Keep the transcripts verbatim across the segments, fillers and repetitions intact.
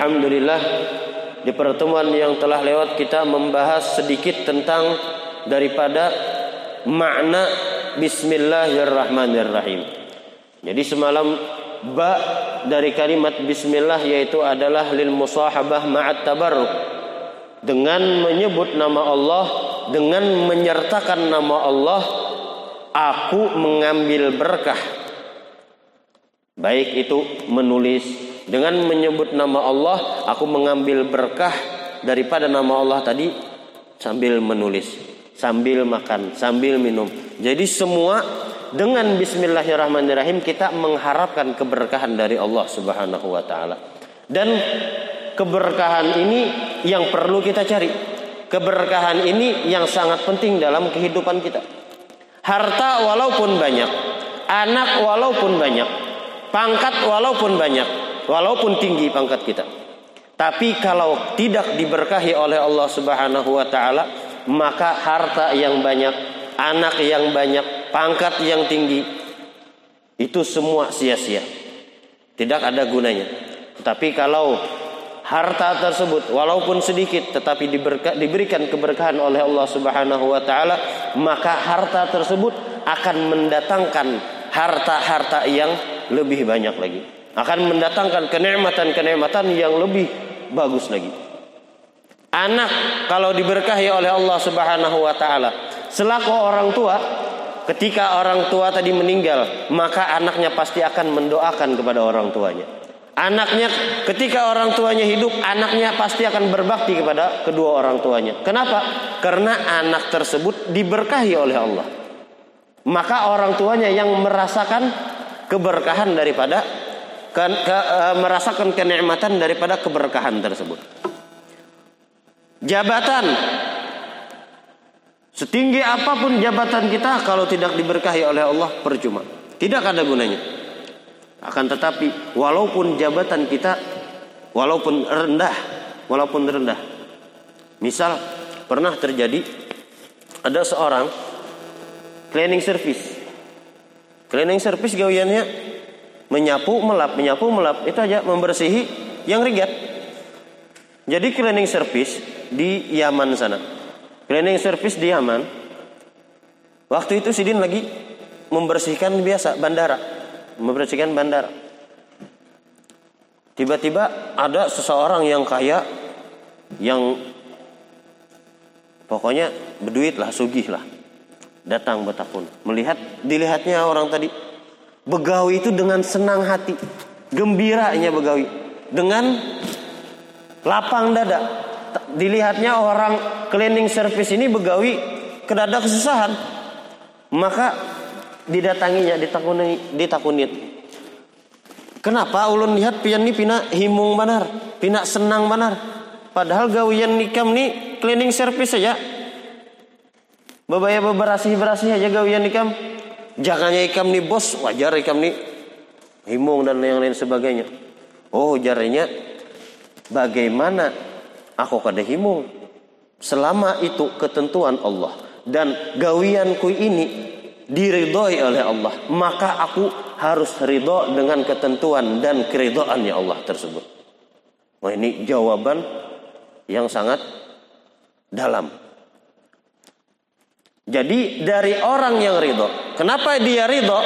Alhamdulillah, di pertemuan yang telah lewat kita membahas sedikit tentang daripada makna Bismillahirrahmanirrahim. Jadi semalam ba dari kalimat bismillah yaitu adalah lil musahabah ma'at tabarruk, dengan menyebut nama Allah, dengan menyertakan nama Allah aku mengambil berkah. Baik itu menulis dengan menyebut nama Allah, aku mengambil berkah daripada nama Allah tadi sambil menulis, sambil makan, sambil minum. Jadi semua dengan bismillahirrahmanirrahim kita mengharapkan keberkahan dari Allah Subhanahu wa taala. Dan keberkahan ini yang perlu kita cari. Keberkahan ini yang sangat penting dalam kehidupan kita. Harta walaupun banyak, anak walaupun banyak, pangkat walaupun banyak, walaupun tinggi pangkat kita, tapi kalau tidak diberkahi oleh Allah Subhanahu wa taala, maka harta yang banyak, anak yang banyak, pangkat yang tinggi itu semua sia-sia, tidak ada gunanya. Tapi kalau harta tersebut walaupun sedikit tetapi diberka, diberikan keberkahan oleh Allah Subhanahu wa taala, maka harta tersebut akan mendatangkan harta-harta yang lebih banyak lagi, akan mendatangkan kenikmatan-kenikmatan yang lebih bagus lagi. Anak kalau diberkahi oleh Allah Subhanahu wa taala, selaku orang tua, ketika orang tua tadi meninggal, maka anaknya pasti akan mendoakan kepada orang tuanya. Anaknya ketika orang tuanya hidup, anaknya pasti akan berbakti kepada kedua orang tuanya. Kenapa? Karena anak tersebut diberkahi oleh Allah. Maka orang tuanya yang merasakan keberkahan daripada ke, ke, e, merasakan kenikmatan daripada keberkahan tersebut. Jabatan, setinggi apapun jabatan kita, kalau tidak diberkahi oleh Allah percuma, tidak ada gunanya. Akan tetapi walaupun jabatan kita walaupun rendah, walaupun rendah. Misal pernah terjadi ada seorang cleaning service. Cleaning service gawiannya menyapu, melap, menyapu, melap, itu aja, membersihi yang rigat. Jadi cleaning service di Yaman sana. Cleaning service di Yaman. Waktu itu Sidin lagi membersihkan biasa bandara. membersihkan bandara. Tiba-tiba ada seseorang yang kaya, yang pokoknya berduit lah, sugih lah, datang bertakun. Melihat, dilihatnya orang tadi begawi itu dengan senang hati, gembiranya begawi, dengan lapang dada. Dilihatnya orang cleaning service ini begawi kedada kesusahan, maka didatanginya, ditakuni, ditakunit. Kenapa ulun lihat pian ni pina himung banar, pina senang banar. Padahal gawian nikam ni cleaning service aja. Babaya beberasih-berasih aja gawian nikam. Jangannya ikam ni bos, wajar ikam ni himung dan yang lain sebagainya. Oh, jaranya bagaimana aku kada himung? Selama itu ketentuan Allah dan gawianku ini diridhoi oleh Allah, maka aku harus ridho dengan ketentuan dan keridhoannya Allah tersebut. Wah, ini jawaban yang sangat dalam. Jadi dari orang yang ridho, kenapa dia ridho?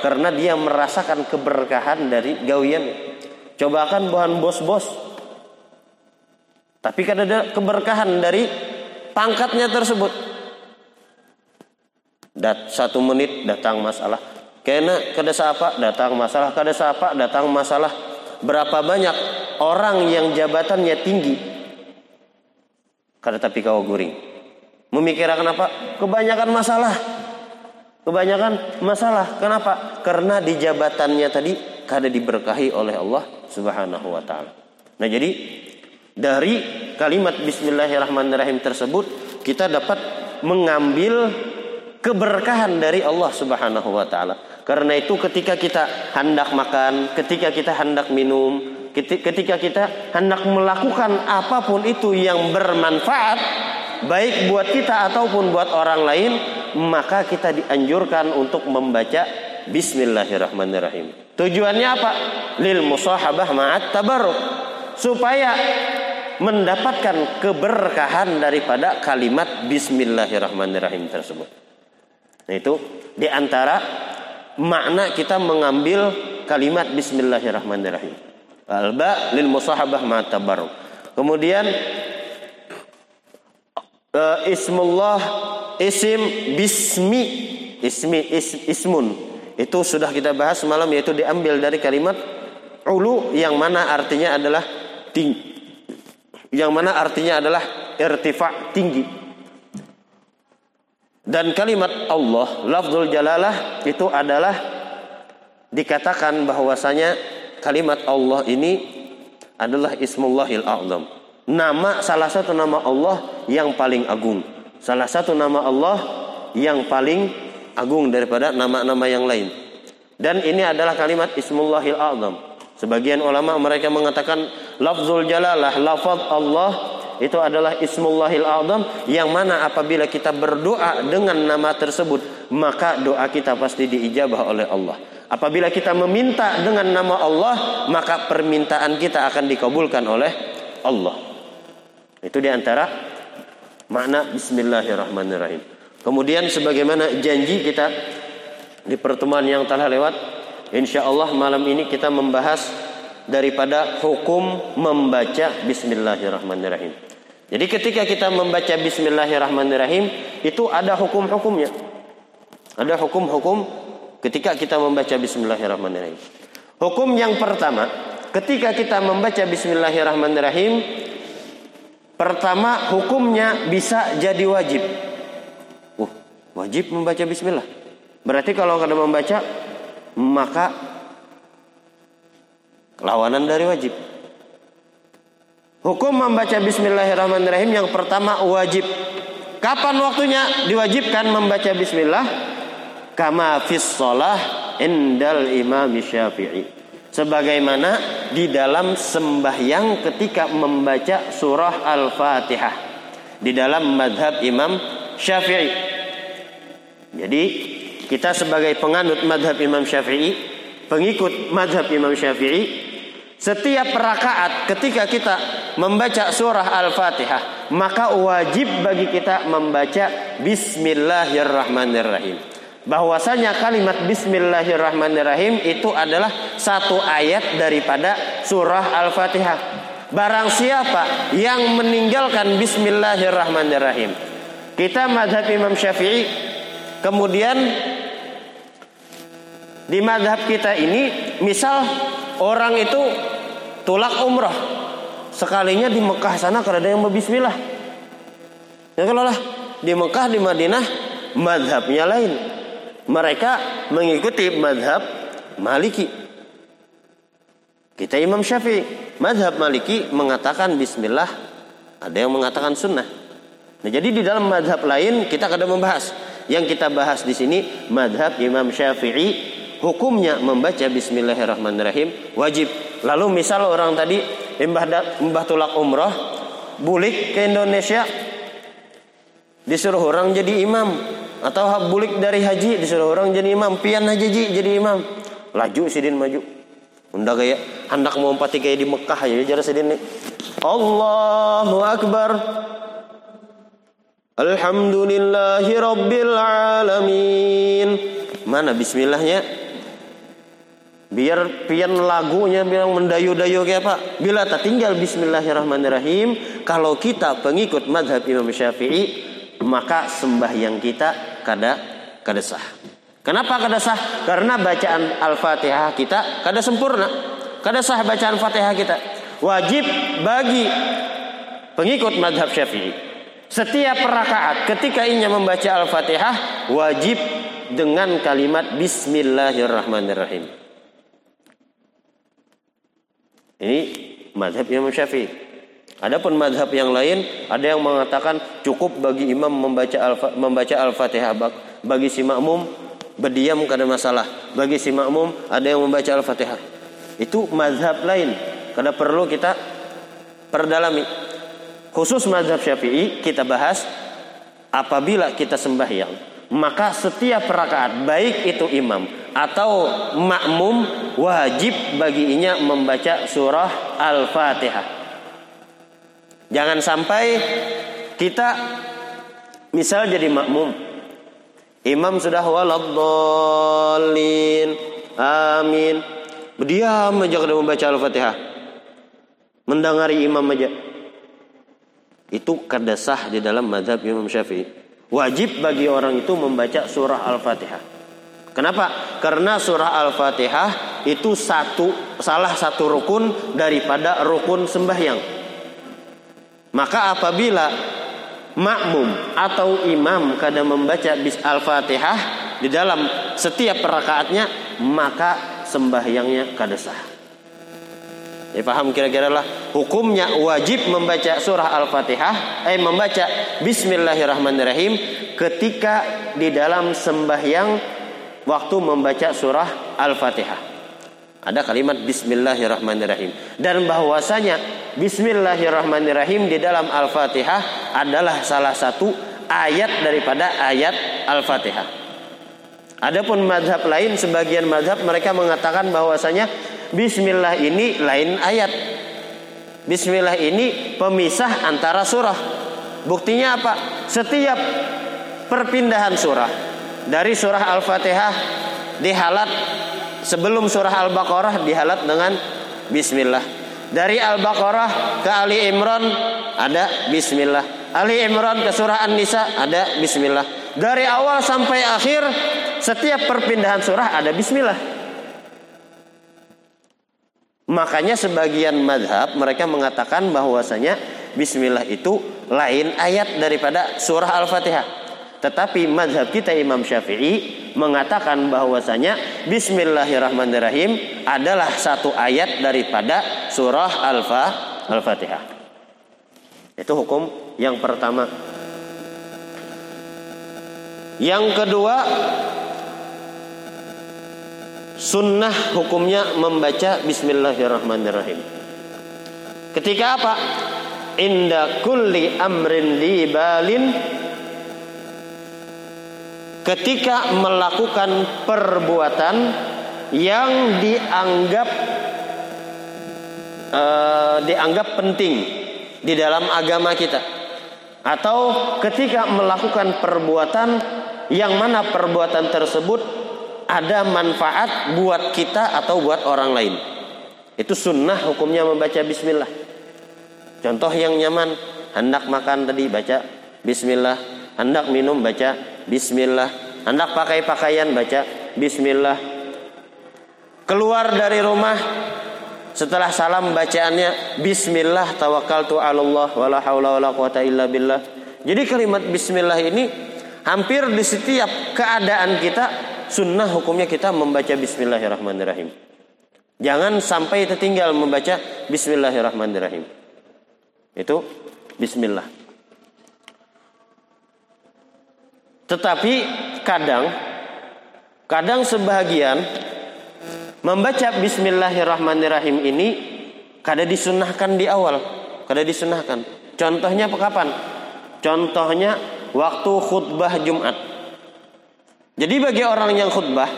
Karena dia merasakan keberkahan dari gawian. Coba kan bukan bos-bos, tapi kan ada keberkahan dari pangkatnya tersebut. Dat satu menit datang masalah, kena kada saapa datang masalah, kada saapa datang masalah. Berapa banyak orang yang jabatannya tinggi kada tapi kawa guring. Memikirkan apa? Kebanyakan masalah. Kebanyakan masalah. Kenapa? Karena di jabatannya tadi kada diberkahi oleh Allah Subhanahu wa taala. Nah, jadi dari kalimat bismillahirrahmanirrahim tersebut kita dapat mengambil keberkahan dari Allah Subhanahu wa taala. Karena itu ketika kita hendak makan, ketika kita hendak minum, ketika kita hendak melakukan apapun itu yang bermanfaat baik buat kita ataupun buat orang lain, maka kita dianjurkan untuk membaca bismillahirrahmanirrahim. Tujuannya apa? Lil musahabah ma'at tabarruk. supaya mendapatkan keberkahan daripada kalimat bismillahirrahmanirrahim tersebut. Itu diantara makna kita mengambil kalimat bismillahirrahmanirrahim. Alba lil musahabah ma tabarruk. Kemudian uh, ismullah, isim bismi, ismi is, ismun itu sudah kita bahas semalam, yaitu diambil dari kalimat ulu yang mana artinya adalah tinggi, yang mana artinya adalah irtifa, tinggi. Dan kalimat Allah, lafzul jalalah, itu adalah dikatakan bahwasanya kalimat Allah ini adalah ismullahil a'zam, nama, salah satu nama Allah yang paling agung, salah satu nama Allah yang paling agung daripada nama-nama yang lain. Dan ini adalah kalimat ismullahil a'zam. Sebagian ulama mereka mengatakan lafzul jalalah, lafaz Allah itu adalah ismullahil a'zam, yang mana apabila kita berdoa dengan nama tersebut maka doa kita pasti diijabah oleh Allah. Apabila kita meminta dengan nama Allah maka permintaan kita akan dikabulkan oleh Allah. Itu diantara makna bismillahirrahmanirrahim. Kemudian sebagaimana janji kita di pertemuan yang telah lewat, insyaallah malam ini kita membahas daripada hukum membaca bismillahirrahmanirrahim. Jadi ketika kita membaca bismillahirrahmanirrahim itu ada hukum-hukumnya. Ada hukum-hukum ketika kita membaca bismillahirrahmanirrahim. Hukum yang pertama, ketika kita membaca bismillahirrahmanirrahim, pertama hukumnya bisa jadi wajib. Uh, wajib membaca bismillah. Berarti kalau kita membaca, maka lawanan dari wajib. Hukum membaca bismillahirrahmanirrahim yang pertama wajib. Kapan waktunya diwajibkan membaca bismillah? Kama fis shalah indal imam Syafi'i, sebagaimana di dalam sembahyang ketika membaca surah Al-Fatihah di dalam mazhab Imam Syafi'i. Jadi kita sebagai penganut madhab Imam Syafi'i, pengikut madhab Imam Syafi'i, setiap rakaat ketika kita membaca surah Al-Fatihah, maka wajib bagi kita membaca bismillahirrahmanirrahim. Bahwasanya kalimat bismillahirrahmanirrahim itu adalah satu ayat daripada surah Al-Fatihah. Barang siapa yang meninggalkan bismillahirrahmanirrahim, kita madhab Imam Syafi'i, kemudian di mazhab kita ini, misal orang itu tulak umrah, sekalinya di Mekah sana kada ada yang berbismillah. Ya kalau lah di Mekah, di Madinah mazhabnya lain. Mereka mengikuti mazhab Maliki. Kita Imam Syafi'i, mazhab Maliki mengatakan bismillah, ada yang mengatakan sunnah. Nah, jadi di dalam mazhab lain kita kada membahas. Yang kita bahas di sini mazhab Imam Syafi'i, hukumnya membaca bismillahirrahmanirrahim wajib. Lalu misal orang tadi mbah, mbah tulak umrah bulik ke Indonesia, disuruh orang jadi imam, atau bulik dari haji disuruh orang jadi imam, pian haji jadi imam, laju sidin maju unda gaya hendak mau umpati kayak di Mekah ya jara sidin nih. Allahu akbar, alhamdulillahi rabbil alamin. Mana bismillahnya? Biar pian lagunya bilang mendayu-dayu kayak apa? Bila tak tinggal bismillahirrahmanirrahim. Kalau kita pengikut mazhab Imam Syafi'i, maka sembahyang kita kada kada sah. Kenapa kada sah? Karena bacaan Al-Fatihah kita kada sempurna. Kada sah bacaan Fatihah kita. Wajib bagi pengikut mazhab Syafi'i, setiap rakaat ketika inya membaca Al-Fatihah wajib dengan kalimat bismillahirrahmanirrahim. Ini mazhab Imam Syafi'i. Adapun mazhab yang lain, ada yang mengatakan cukup bagi imam membaca al-fa- membaca Al-Fatihah, bagi si makmum berdiam kada masalah, bagi si makmum ada yang membaca Al-Fatihah. Itu mazhab lain, kada perlu kita perdalami. Khusus mazhab Syafi'i kita bahas apabila kita sembahyang, maka setiap rakaat baik itu imam atau makmum wajib baginya membaca surah Al-Fatihah. Jangan sampai kita misal jadi makmum, imam sudah waladhdallin, amin, berdiam aja ketika membaca Al-Fatihah, mendengari imam aja. Itu kada sah di dalam mazhab Imam Syafi'i. Wajib bagi orang itu membaca surah Al-Fatihah. Kenapa? Karena surah Al-Fatihah itu satu salah satu rukun daripada rukun sembahyang. Maka apabila makmum atau imam kada membaca bis Al-Fatihah di dalam setiap rakaatnya, maka sembahyangnya kada sah. Ya, paham kira-kira lah hukumnya wajib membaca surah Al-Fatihah, eh membaca Bismillahirrahmanirrahim ketika di dalam sembahyang waktu membaca surah Al-Fatihah ada kalimat Bismillahirrahmanirrahim, dan bahwasanya Bismillahirrahmanirrahim di dalam Al-Fatihah adalah salah satu ayat daripada ayat Al-Fatihah. Adapun mazhab lain, sebagian mazhab mereka mengatakan bahwasanya Bismillah ini lain ayat. Bismillah ini pemisah antara surah. Buktinya apa? Setiap perpindahan surah dari surah Al-Fatihah dihalat sebelum surah Al-Baqarah dihalat dengan Bismillah. Dari Al-Baqarah ke Ali Imran ada Bismillah. Ali Imran ke surah An-Nisa ada Bismillah. Dari awal sampai akhir setiap perpindahan surah ada Bismillah. Makanya sebagian madhab mereka mengatakan bahwasanya Bismillah itu lain ayat daripada surah Al-Fatihah. Tetapi madhab kita Imam Syafi'i mengatakan bahwasanya Bismillahirrahmanirrahim adalah satu ayat daripada surah Al-Fatihah. Itu hukum yang pertama. Yang kedua, sunnah hukumnya membaca Bismillahirrahmanirrahim ketika apa? Inda kulli amrin libalin, ketika melakukan perbuatan yang dianggap uh, dianggap penting di dalam agama kita, atau ketika melakukan perbuatan yang mana perbuatan tersebut ada manfaat buat kita atau buat orang lain. Itu sunnah hukumnya membaca Bismillah. Contoh yang nyaman, hendak makan tadi baca Bismillah, hendak minum baca Bismillah, hendak pakai pakaian baca Bismillah, keluar dari rumah setelah salam bacaannya Bismillah tawakkaltu 'alallah wala haula wala quwata illa billah. Jadi kalimat Bismillah ini hampir di setiap keadaan kita sunnah hukumnya kita membaca Bismillahirrahmanirrahim. Jangan sampai tertinggal membaca Bismillahirrahmanirrahim. Itu Bismillah. Tetapi kadang, kadang sebahagian membaca Bismillahirrahmanirrahim ini kada disunnahkan di awal, kada disunnahkan. Contohnya kapan? Contohnya waktu khutbah Jumat. Jadi bagi orang yang khutbah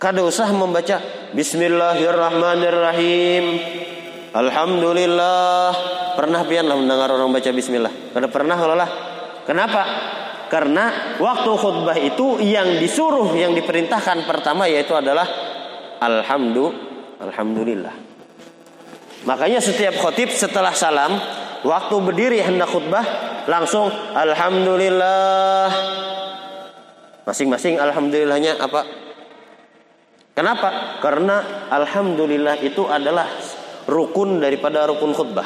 kada usah membaca Bismillahirrahmanirrahim, Alhamdulillah. Pernah pianlah mendengar orang baca Bismillah? Kada pernah lah. Kenapa? Karena waktu khutbah itu yang disuruh, yang diperintahkan pertama yaitu adalah Alhamdulillah. Alhamdulillah. Makanya setiap khotib setelah salam waktu berdiri hendak khutbah langsung Alhamdulillah. Masing-masing alhamdulillahnya apa? Kenapa? Karena alhamdulillah itu adalah rukun daripada rukun khutbah.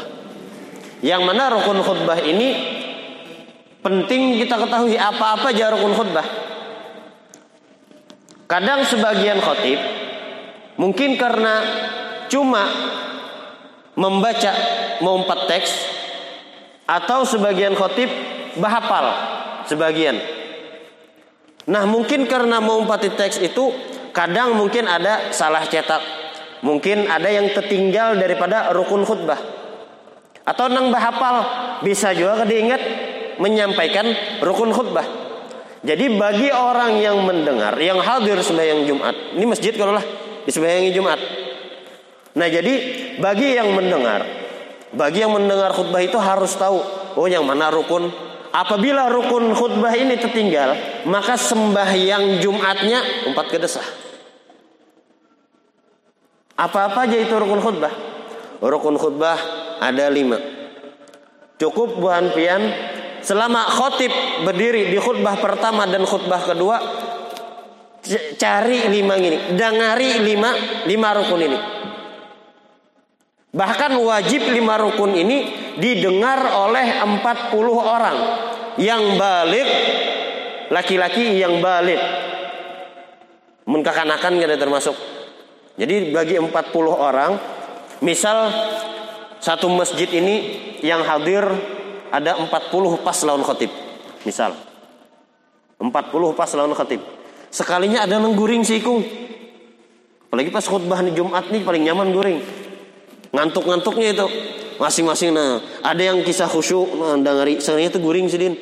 Yang mana rukun khutbah ini penting kita ketahui apa-apa aja rukun khutbah. Kadang sebagian khotib mungkin karena cuma membaca mengumpat teks, atau sebagian khotib bahapal sebagian. Nah mungkin karena mengumpati teks itu kadang mungkin ada salah cetak, mungkin ada yang tertinggal daripada rukun khutbah, atau nang bahapal bisa juga diingat menyampaikan rukun khutbah. Jadi bagi orang yang mendengar, yang hadir sembahyang Jumat, ini masjid kalau lah disembayangi Jumat. Nah jadi bagi yang mendengar, bagi yang mendengar khutbah itu harus tahu, oh yang mana rukun. Apabila rukun khutbah ini tertinggal, maka sembahyang Jumatnya umpat kedesah. Apa-apa aja itu rukun khutbah? Rukun khutbah ada lima. Cukup buhan pian. Selama khotib berdiri di khutbah pertama dan khutbah kedua, cari lima ini, dengari lima, lima rukun ini. Bahkan wajib lima rukun ini didengar oleh empat puluh orang yang balik, laki-laki yang balik, menkakanakan kada termasuk. Jadi bagi empat puluh orang, misal satu masjid ini yang hadir ada empat puluh pas lawan khotib. Misal empat puluh pas lawan khotib. Sekalinya ada nang guring sikung. Apalagi pas khutbah di Jumat nih paling nyaman guring. Ngantuk-ngantuknya itu masing-masing. Nah, ada yang kisah khusyuk, nah, dengari. Sebenarnya itu guring sidin.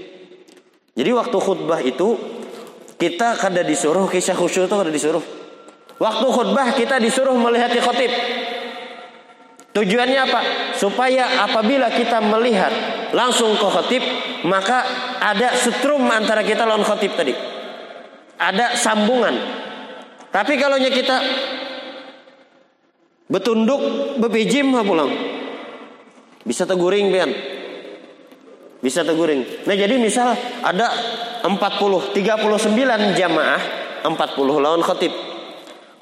Jadi waktu khutbah itu kita kada disuruh kisah khusyuk itu kada disuruh. Waktu khutbah kita disuruh melihati khotib. Tujuannya apa? Supaya apabila kita melihat langsung ke khotib, maka ada setrum antara kita lawan khotib tadi. Ada sambungan. Tapi kalau nya kita betunduk, bepijim pulang, bisa teguring pian. Bisa teguring. Nah, jadi misal ada empat puluh, tiga puluh sembilan jamaah, empat puluh lawan khotib.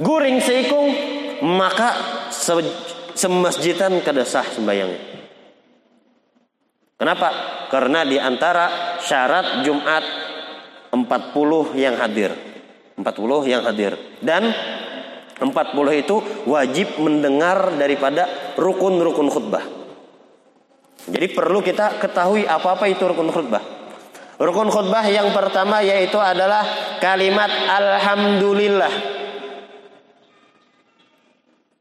Guring seikung, maka se semasjidan kada sah sembayangnya. Kenapa? Karena di antara syarat Jumat empat puluh yang hadir. empat puluh yang hadir. Dan empat puluh itu wajib mendengar daripada rukun-rukun khutbah. Jadi perlu kita ketahui apa-apa itu rukun khutbah. Rukun khutbah yang pertama yaitu adalah kalimat alhamdulillah.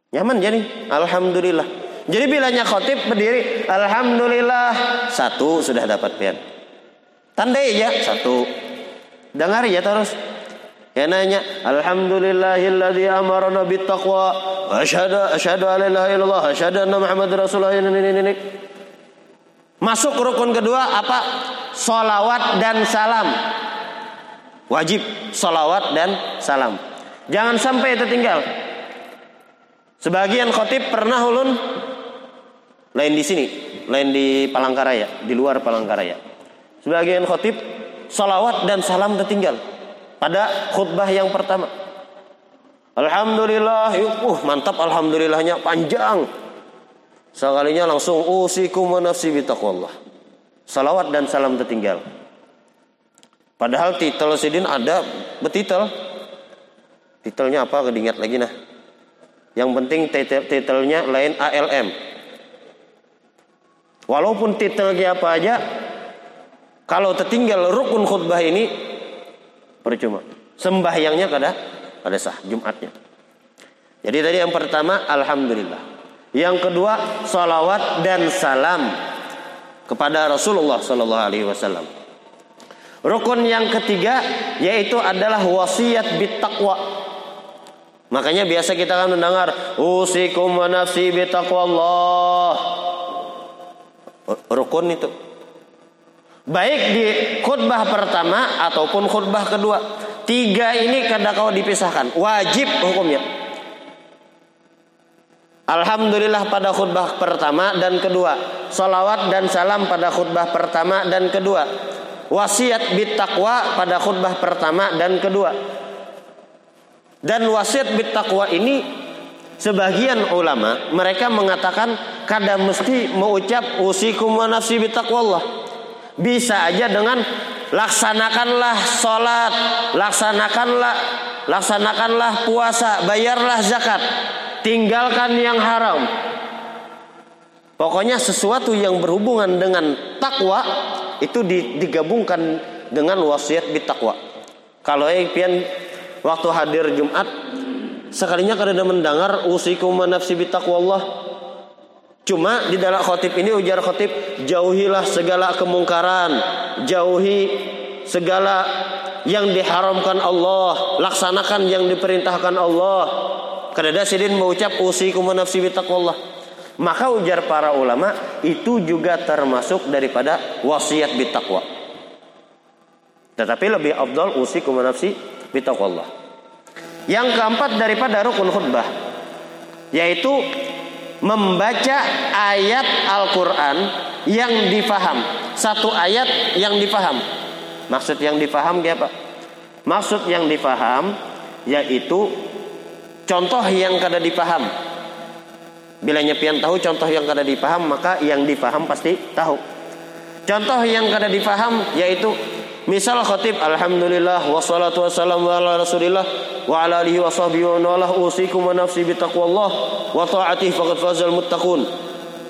Nyaman jadi alhamdulillah. Jadi bilanya khotib berdiri alhamdulillah, satu sudah dapat pian. Tandai ya satu. Dengar ya terus. Ya nanya alhamdulillahilladzi amarna bittaqwa wa asyhadu asyhadu alla ilaha illallah asyhadu anna muhammadar rasulullah. Masuk rukun kedua apa? Sholawat dan salam. Wajib sholawat dan salam. Jangan sampai tertinggal. Sebagian khotib pernah ulun lain di sini, lain di Palangkaraya, di luar Palangkaraya. Sebagian khotib salawat dan salam tertinggal pada khutbah yang pertama. Alhamdulillah, uh mantap alhamdulillahnya panjang. Sekalinya langsung usikum wa nafsi bitaqwallah. Salawat dan salam tertinggal. Padahal titel sidin ada betitel. Titelnya apa? Kedingat lagi nah. Yang penting titel titelnya lain A L M. Walaupun titelnya apa aja, kalau tertinggal rukun khutbah ini percuma. Sembahyangnya kada kada sah Jumatnya. Jadi tadi yang pertama alhamdulillah. Yang kedua sholawat dan salam kepada Rasulullah sallallahu alaihi wasallam. Rukun yang ketiga yaitu adalah wasiat bittaqwa. Makanya biasa kita kan mendengar usikum wa nafsi bitaqwallah. Rukun itu baik di khutbah pertama ataupun khutbah kedua, tiga ini kada kau dipisahkan, wajib hukumnya. Alhamdulillah pada khutbah pertama dan kedua, salawat dan salam pada khutbah pertama dan kedua, wasiat bittaqwa pada khutbah pertama dan kedua. Dan wasiat bittaqwa ini sebagian ulama mereka mengatakan kada mesti mengucap usikum wa nafsi bitaqwallah. Bisa aja dengan laksanakanlah salat, laksanakanlah laksanakanlah puasa, bayarlah zakat, tinggalkan yang haram. Pokoknya sesuatu yang berhubungan dengan takwa itu digabungkan dengan wasiat bitakwa. Kalau pian waktu hadir Jumat sekalinya kada mendengar usikum nafsi bitaqwallah. Cuma di dalam khotib ini ujar khotib jauhilah segala kemungkaran, jauhi segala yang diharamkan Allah, laksanakan yang diperintahkan Allah. Kadada sidin mengucap usikum nafsi bitaqwallah. Maka ujar para ulama itu juga termasuk daripada wasiat bitaqwa. Tetapi lebih afdal usikum nafsi bitaqwallah. Yang keempat daripada rukun khutbah yaitu membaca ayat Al-Qur'an yang difaham. Satu ayat yang difaham. Maksud yang difaham apa? Maksud yang difaham yaitu contoh yang kada dipaham. Bila nyepian tahu contoh yang kada dipaham, maka yang dipaham pasti tahu. Contoh yang kada dipaham yaitu misal khatib alhamdulillah wassalatu wassalamu ala rasulillah wa ala alihi wa sahbihi wa ala usikum wa nafsi bitaqwallah wa ta'atihi faqad fazal muttaqun.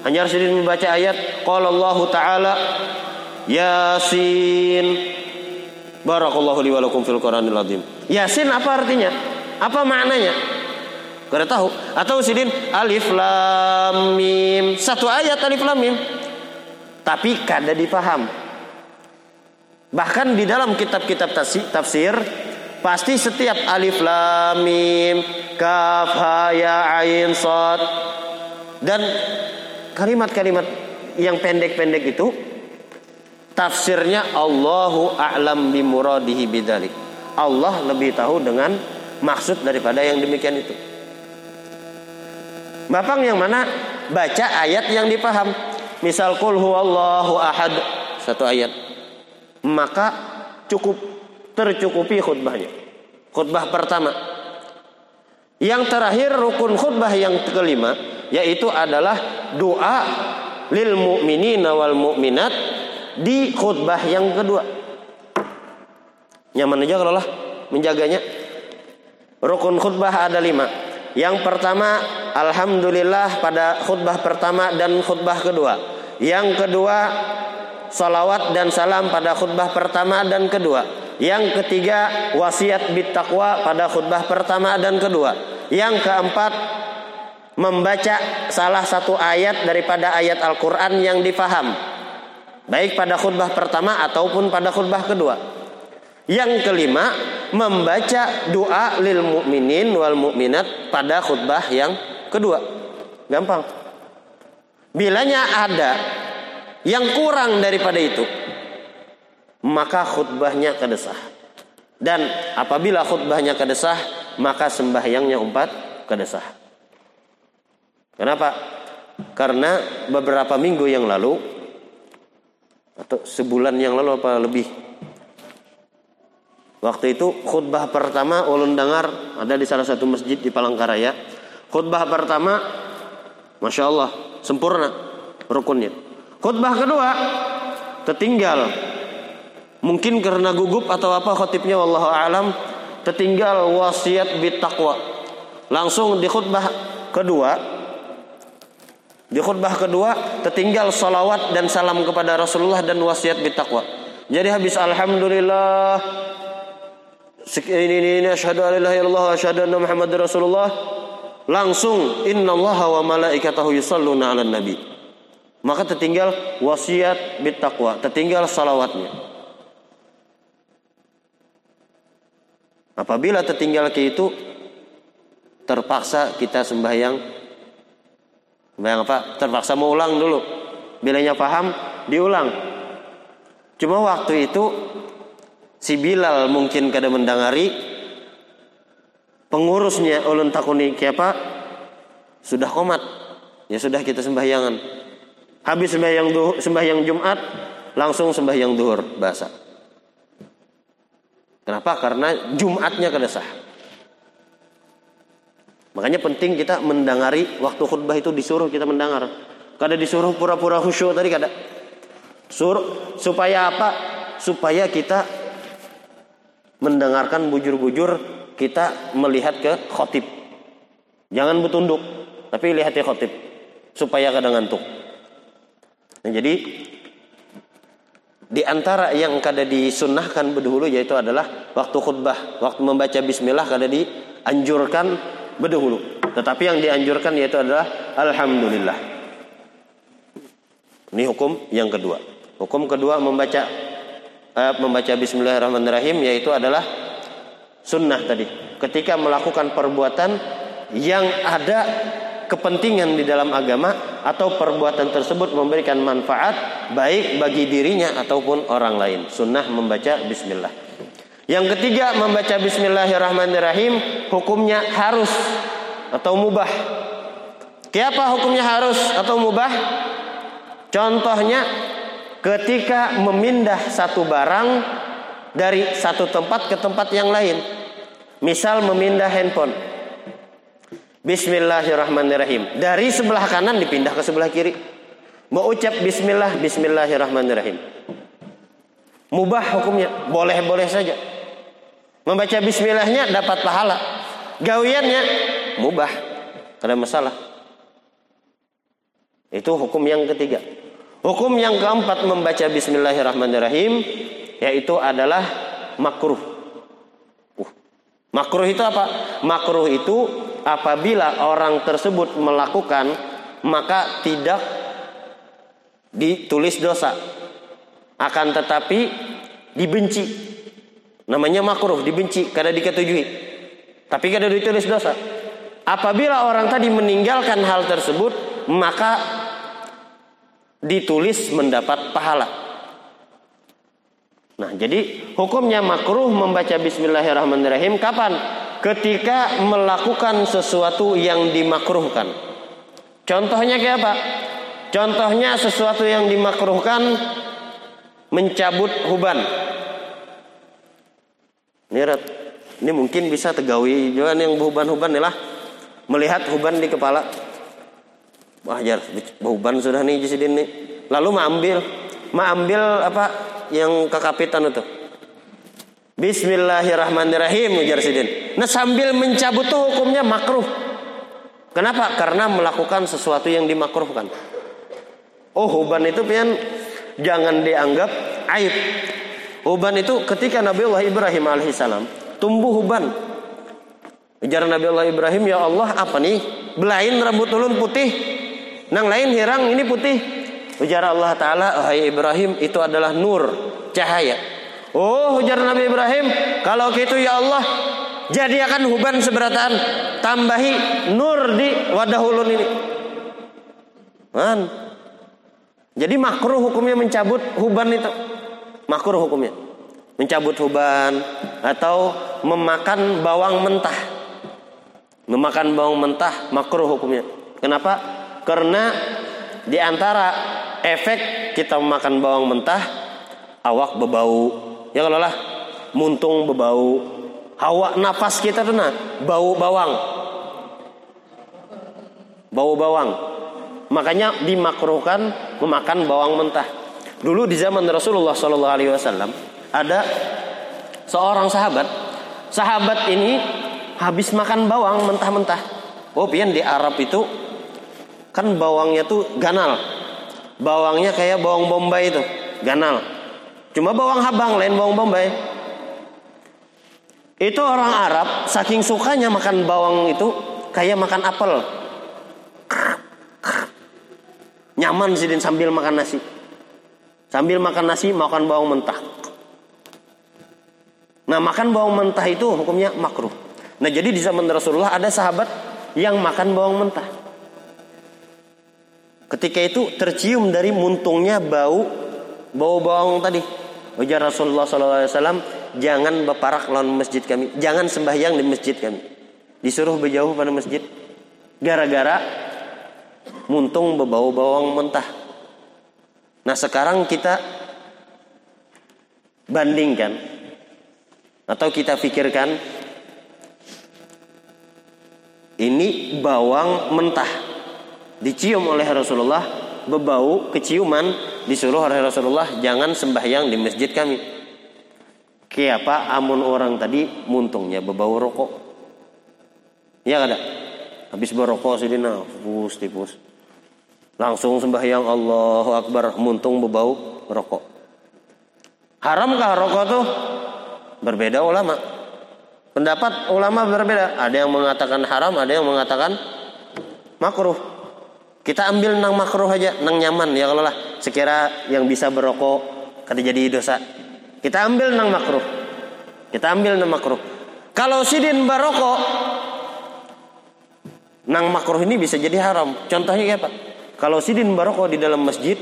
Hanya sedikit membaca ayat qala Allah taala Yasin. Barakallahu li wa lakum fil Qur'anil azim. Yasin apa artinya? Apa maknanya? Kada tahu. Atau sidin alif lam mim. Satu ayat alif lam mim. Tapi kada dipaham. Bahkan di dalam kitab-kitab tafsir pasti setiap alif lam mim, kaf ha ya ain sad dan kalimat-kalimat yang pendek-pendek itu tafsirnya Allahu a'lam bimuradihi bidzalik. Allah lebih tahu dengan maksud daripada yang demikian itu. Bapang yang mana baca ayat yang dipaham. Misal qul huwallahu ahad satu ayat. Maka cukup tercukupi khutbahnya. Khutbah pertama. Yang terakhir rukun khutbah yang kelima yaitu adalah doa lil mu'minina wal mu'minat di khutbah yang kedua. Nyaman aja kalau lah menjaganya. Rukun khutbah ada lima. Yang pertama alhamdulillah pada khutbah pertama dan khutbah kedua. Yang kedua salawat dan salam pada khutbah pertama dan kedua. Yang ketiga wasiat bittaqwa pada khutbah pertama dan kedua. Yang keempat membaca salah satu ayat daripada ayat Al-Quran yang dipaham, baik pada khutbah pertama ataupun pada khutbah kedua. Yang kelima, membaca doa lil mu'minin wal mu'minat pada khutbah yang kedua. Gampang. Bilanya ada yang kurang daripada itu, maka khutbahnya kada sah. Dan apabila khutbahnya kada sah, maka sembahyangnya umpat kada sah. Kenapa? Karena beberapa minggu yang lalu atau sebulan yang lalu apa lebih, waktu itu khutbah pertama ulun dengar ada di salah satu masjid di Palangkaraya. Khutbah pertama Masya Allah sempurna rukunnya. Khutbah kedua tertinggal, mungkin karena gugup atau apa khutibnya wallahu alam, tertinggal wasiat bitaqwa. Langsung di khutbah kedua Di khutbah kedua tertinggal salawat dan salam kepada Rasulullah dan wasiat bitaqwa. Jadi habis alhamdulillah ini ini, ini asyhadu an la ilaha illallah wa asyhadu anna muhammadar rasulullah, langsung innallaha wa malaikatahu yusalluna 'alan nabi. Maka tertinggal wasiat bitaqwa, tertinggal salawatnya. Apabila tertinggal ke itu, terpaksa kita sembahyang Bayang apa? Terpaksa mau ulang dulu. Bilanya paham, diulang. Cuma waktu itu si Bilal mungkin kada mendengari, pengurusnya ulun takuni kiapa sudah komat. Ya sudah kita sembahyangan. Habis sembahyang duhur, sembahyang Jumat, langsung sembahyang duhur basah. Kenapa? Karena Jumatnya kada sah. Makanya penting kita mendengari waktu khutbah itu, disuruh kita mendengar. Kada disuruh pura-pura khusyuk tadi kada. Suruh supaya apa? Supaya kita mendengarkan bujur-bujur, kita melihat ke khotib. Jangan bertunduk, tapi lihat ke khotib supaya kada ngantuk. Nah, jadi di antara yang kada disunnahkan berdahulu yaitu adalah waktu khutbah, waktu membaca bismillah kada dianjurkan berdahulu, tetapi yang dianjurkan yaitu adalah alhamdulillah. Ini hukum yang kedua. Hukum kedua membaca membaca bismillahirrahmanirrahim, yaitu adalah sunnah tadi. Ketika melakukan perbuatan yang ada kepentingan di dalam agama atau perbuatan tersebut memberikan manfaat baik bagi dirinya ataupun orang lain, sunnah membaca bismillah. Yang ketiga, membaca bismillahirrahmanirrahim hukumnya harus atau mubah. Kenapa hukumnya harus atau mubah? Contohnya ketika memindah satu barang dari satu tempat ke tempat yang lain. Misal memindah handphone. Bismillahirrahmanirrahim. Dari sebelah kanan dipindah ke sebelah kiri. Mau ucap bismillah, bismillahirrahmanirrahim. Mubah hukumnya, boleh-boleh saja. Membaca bismillahnya dapat pahala. Gawiannya mubah, tidak ada masalah. Itu hukum yang ketiga. Hukum yang keempat membaca bismillahirrahmanirrahim yaitu adalah makruh. Uh, makruh itu apa? Makruh itu apabila orang tersebut melakukan maka tidak ditulis dosa, akan tetapi dibenci. Namanya makruh, dibenci, kada diketujui. Tapi kada ditulis dosa. Apabila orang tadi meninggalkan hal tersebut maka ditulis mendapat pahala. Nah, jadi hukumnya makruh membaca bismillahirrahmanirrahim kapan? Ketika melakukan sesuatu yang dimakruhkan. Contohnya kayak apa? Contohnya sesuatu yang dimakruhkan mencabut huban. Ini, ini mungkin bisa tegawi juga yang huban-huban nih lah. Melihat huban di kepala. Wah, jar, bauban sudah nih jisidin nih. Lalu ma ambil, ma ambil apa yang kekapitan itu. Bismillahirrahmanirrahim ujar sidin. Nah, sambil mencabut tuh hukumnya makruh. Kenapa? Karena melakukan sesuatu yang dimakruhkan. Oh, huban itu pian jangan dianggap aib. Huban itu ketika Nabiullah Ibrahim alaihissalam tumbuh huban. Ujar Nabiullah Ibrahim, "Ya Allah, apa nih? Belain rambut ulun putih. Nang lain hirang, ini putih." Ujar Allah Ta'ala, "Hai Ibrahim, itu adalah nur, cahaya." Oh, ujar Nabi Ibrahim, "Kalau gitu ya Allah, jadikan huban seberataan, tambahi nur di wadah ulun ini." Man. Jadi makruh hukumnya mencabut huban itu. Makruh hukumnya mencabut huban atau memakan bawang mentah. Memakan bawang mentah makruh hukumnya. Kenapa? Karena di antara efek kita makan bawang mentah, awak bebau. Ya kalau lah, muntung bebau. Hawa nafas kita tuh nah, bau bawang. Bau bawang. Makanya dimakruhkan memakan bawang mentah. Dulu di zaman Rasulullah Sallallahu Alaihi Wasallam ada seorang sahabat. Sahabat ini habis makan bawang mentah-mentah. Oh, pian di Arab itu kan bawangnya tuh ganal. Bawangnya kayak bawang bombay itu, ganal. Cuma bawang habang, lain bawang bombay. Itu orang Arab saking sukanya makan bawang itu kayak makan apel. Nyaman sih din sambil makan nasi. Sambil makan nasi makan bawang mentah. Nah, makan bawang mentah itu hukumnya makruh. Nah, jadi di zaman Rasulullah ada sahabat yang makan bawang mentah. Ketika itu tercium dari muntungnya bau bau bawang tadi. Ujar Rasulullah shallallahu alaihi wasallam, "Jangan beparak lawan masjid kami, jangan sembahyang di masjid kami." Disuruh berjauh pada masjid gara-gara muntung berbau bawang mentah. Nah, sekarang kita bandingkan atau kita pikirkan, ini bawang mentah dicium oleh Rasulullah, bebau, keciuman, disuruh oleh Rasulullah, "Jangan sembahyang di masjid kami." Kenapa? Amun orang tadi muntungnya bebau rokok. Ya kada? Habis berokok sidina, pus tipus. Langsung sembahyang Allahu Akbar, muntung bebau rokok. Haramkah rokok tuh? Berbeda ulama. Pendapat ulama berbeda. Ada yang mengatakan haram, ada yang mengatakan makruh. Kita ambil nang makruh aja, nang nyaman ya kalau lah. Sekira yang bisa berokok kada jadi dosa. Kita ambil nang makruh. Kita ambil nang makruh. Kalau sidin barokok, nang makruh ini bisa jadi haram. Contohnya apa? Kalau sidin barokok di dalam masjid,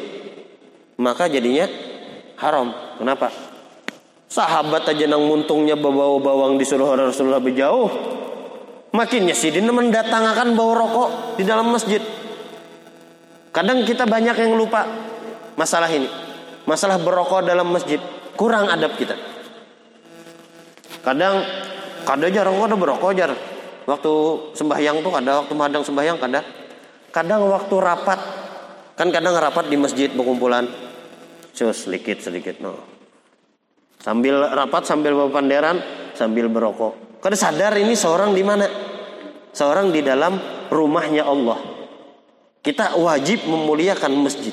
maka jadinya haram. Kenapa? Sahabat aja nang muntungnya bawa bawang disuruh Rasulullah berjauh. Makinnya sidin mendatangkan bau rokok di dalam masjid. Kadang kita banyak yang lupa masalah ini. Masalah berokok dalam masjid. Kurang adab kita. Kadang kada jar rokok berokok jar. Waktu sembahyang tuh kada, waktu madang sembahyang kada. Kadang waktu rapat. Kan kadang rapat di masjid berkumpulan. Cus sedikit-sedikit no. Sambil rapat, sambil berpanderan, sambil berokok. Kada sadar ini seorang di mana? Seorang di dalam rumahnya Allah. Kita wajib memuliakan masjid.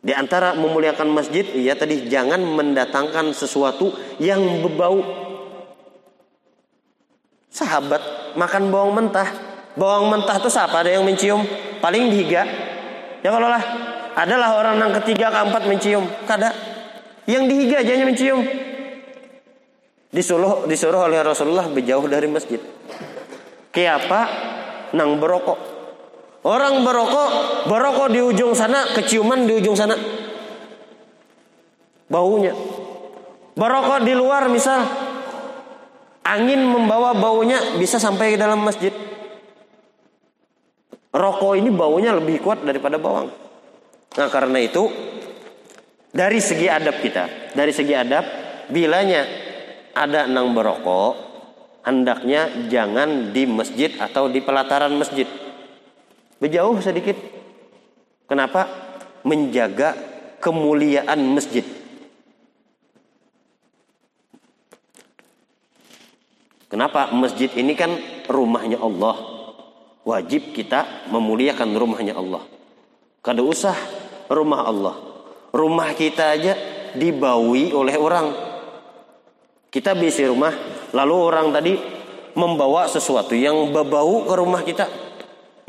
Di antara memuliakan masjid, ya tadi jangan mendatangkan sesuatu yang berbau. Sahabat makan bawang mentah. Bawang mentah itu siapa ada yang mencium? Paling dihiga. Ya kalau lah, adalah orang yang ketiga keempat mencium. Kada. Yang dihiga aja yang mencium. Disuruh disuruh oleh Rasulullah berjauh dari masjid. Kiapa nang berokok. Orang berokok, berokok di ujung sana, keciuman di ujung sana. Baunya. Berokok di luar misal, angin membawa baunya bisa sampai ke dalam masjid. Rokok ini baunya lebih kuat daripada bawang. Nah karena itu, dari segi adab kita, dari segi adab, bilanya ada nang berokok, hendaknya jangan di masjid atau di pelataran masjid. Berjauh sedikit. Kenapa? Menjaga kemuliaan masjid. Kenapa? Masjid ini kan rumahnya Allah. Wajib kita memuliakan rumahnya Allah. Kada usah rumah Allah. Rumah kita aja dibaui oleh orang. Kita bisi rumah, lalu orang tadi membawa sesuatu yang berbau ke rumah kita.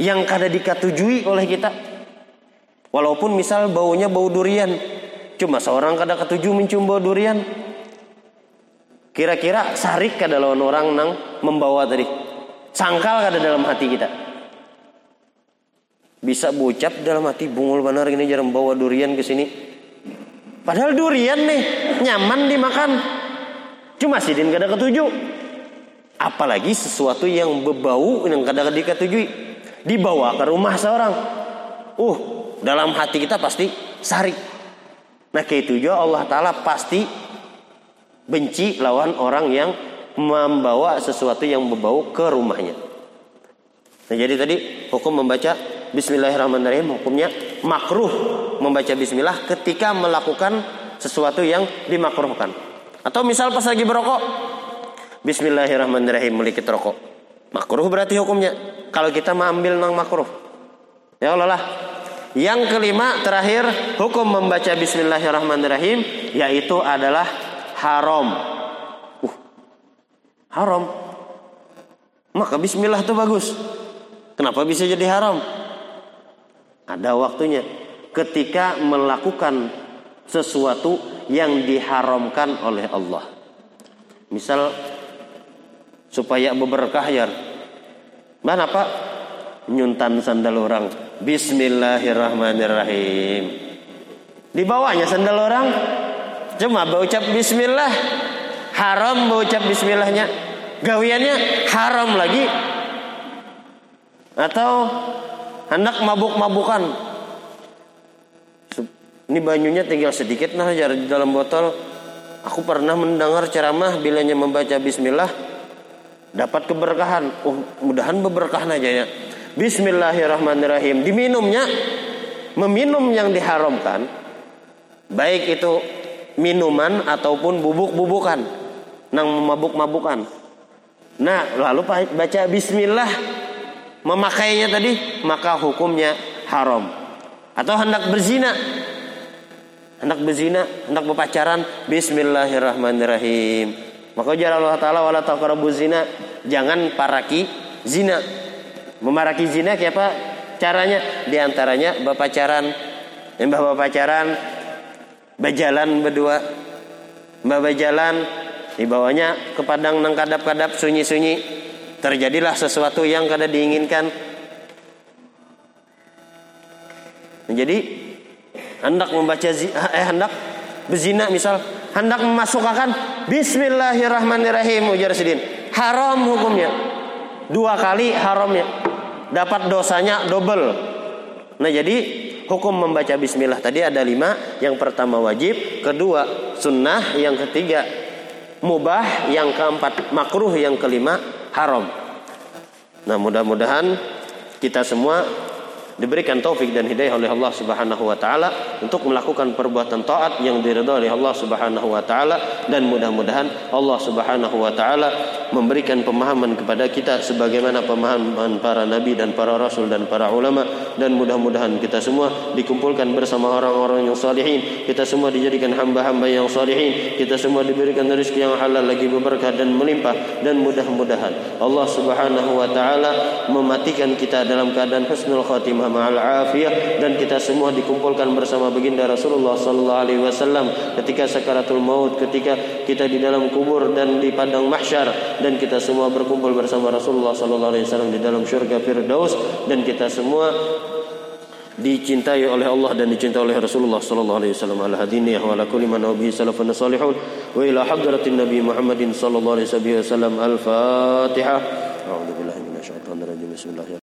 Yang kada diketujui oleh kita. Walaupun misal baunya bau durian. Cuma seorang kada ketuju mencium bau durian. Kira-kira sarik kada lawan orang nang membawa tadi. Sangkal kada dalam hati kita. Bisa bocap dalam hati bungul benar ini jarang bawa durian ke sini. Padahal durian nih nyaman dimakan. Cuma sidin kada ketuju. Apalagi sesuatu yang berbau yang kada diketujui. Dibawa ke rumah seorang. Uh, dalam hati kita pasti sarik. Nah, kayak itu juga Allah Ta'ala pasti benci lawan orang yang membawa sesuatu yang berbau ke rumahnya. Nah, jadi tadi hukum membaca Bismillahirrahmanirrahim. Hukumnya makruh membaca Bismillah ketika melakukan sesuatu yang dimakruhkan. Atau misal pas lagi berokok. Bismillahirrahmanirrahim melikit rokok. Makruh berarti hukumnya. Kalau kita mengambil nang makruh. Ya Allah lah. Yang kelima terakhir hukum membaca Bismillahirrahmanirrahim yaitu adalah haram. Uh, haram. Maka Bismillah itu bagus. Kenapa bisa jadi haram? Ada waktunya. Ketika melakukan sesuatu yang diharamkan oleh Allah. Misal supaya beberkah ya. Mana Pak? Nyuntan sandal orang. Bismillahirrahmanirrahim. Di bawahnya sandal orang. Cuma berucap bismillah. Haram berucap bismillahnya. Gawiannya haram lagi. Atau hendak mabuk-mabukan. Ini banyunya tinggal sedikit nah di dalam botol. Aku pernah mendengar ceramah bilanya membaca bismillah dapat keberkahan. Oh, mudahan beberkahan aja ya. Bismillahirrahmanirrahim. Diminumnya meminum yang diharamkan. Baik itu minuman ataupun bubuk-bubukan nang mabuk-mabukan. Nah, lalu baca bismillah memakainya tadi, maka hukumnya haram. Atau hendak berzina. Hendak berzina, hendak berpacaran, bismillahirrahmanirrahim. Maka jalla Allah Ta'ala wala taqrabu zina. Jangan paraki zina. Memaraki zina siapa? Caranya. Di antaranya bapacaran. Mbah bapacaran. Bajalan berdua. Mbah Bajalan dibawanya ke padang nang kadap-kadap sunyi-sunyi. Terjadilah sesuatu yang kada diinginkan. Jadi hendak membaca eh hendak berzina misal, hendak memasukkan bismillahirrahmanirrahim ujar Sidin. Haram hukumnya. Dua kali haramnya. Dapat dosanya double. Nah, jadi hukum membaca bismillah tadi ada lima. Yang pertama wajib, kedua sunnah, yang ketiga mubah, yang keempat makruh, yang kelima haram. Nah, mudah-mudahan kita semua diberikan taufik dan hidayah oleh Allah Subhanahu wa taala untuk melakukan perbuatan taat yang diridhai oleh Allah Subhanahu wa taala, dan mudah-mudahan Allah Subhanahu wa taala memberikan pemahaman kepada kita sebagaimana pemahaman para nabi dan para rasul dan para ulama, dan mudah-mudahan kita semua dikumpulkan bersama orang-orang yang salihin, kita semua dijadikan hamba-hamba yang salihin, kita semua diberikan rezeki yang halal lagi berberkah dan melimpah, dan mudah-mudahan Allah Subhanahu wa taala mematikan kita dalam keadaan husnul khatimah ma'al afiyah, dan kita semua dikumpulkan bersama baginda Rasulullah sallallahu alaihi wasallam ketika sakaratul maut, ketika kita di dalam kubur dan di padang mahsyar, dan kita semua berkumpul bersama Rasulullah sallallahu alaihi wasallam di dalam syurga Firdaus, dan kita semua dicintai oleh Allah dan dicintai oleh Rasulullah sallallahu alaihi wasallam. Al-hadiniyah wa ala kulli man nabihi salafun salihun wa ila hadratin nabi Muhammadin sallallahu alaihi wasallam. Al-Fatihah. A'udzu billahi minasyaitonir rajim. Bismillahirrahmanirrahim.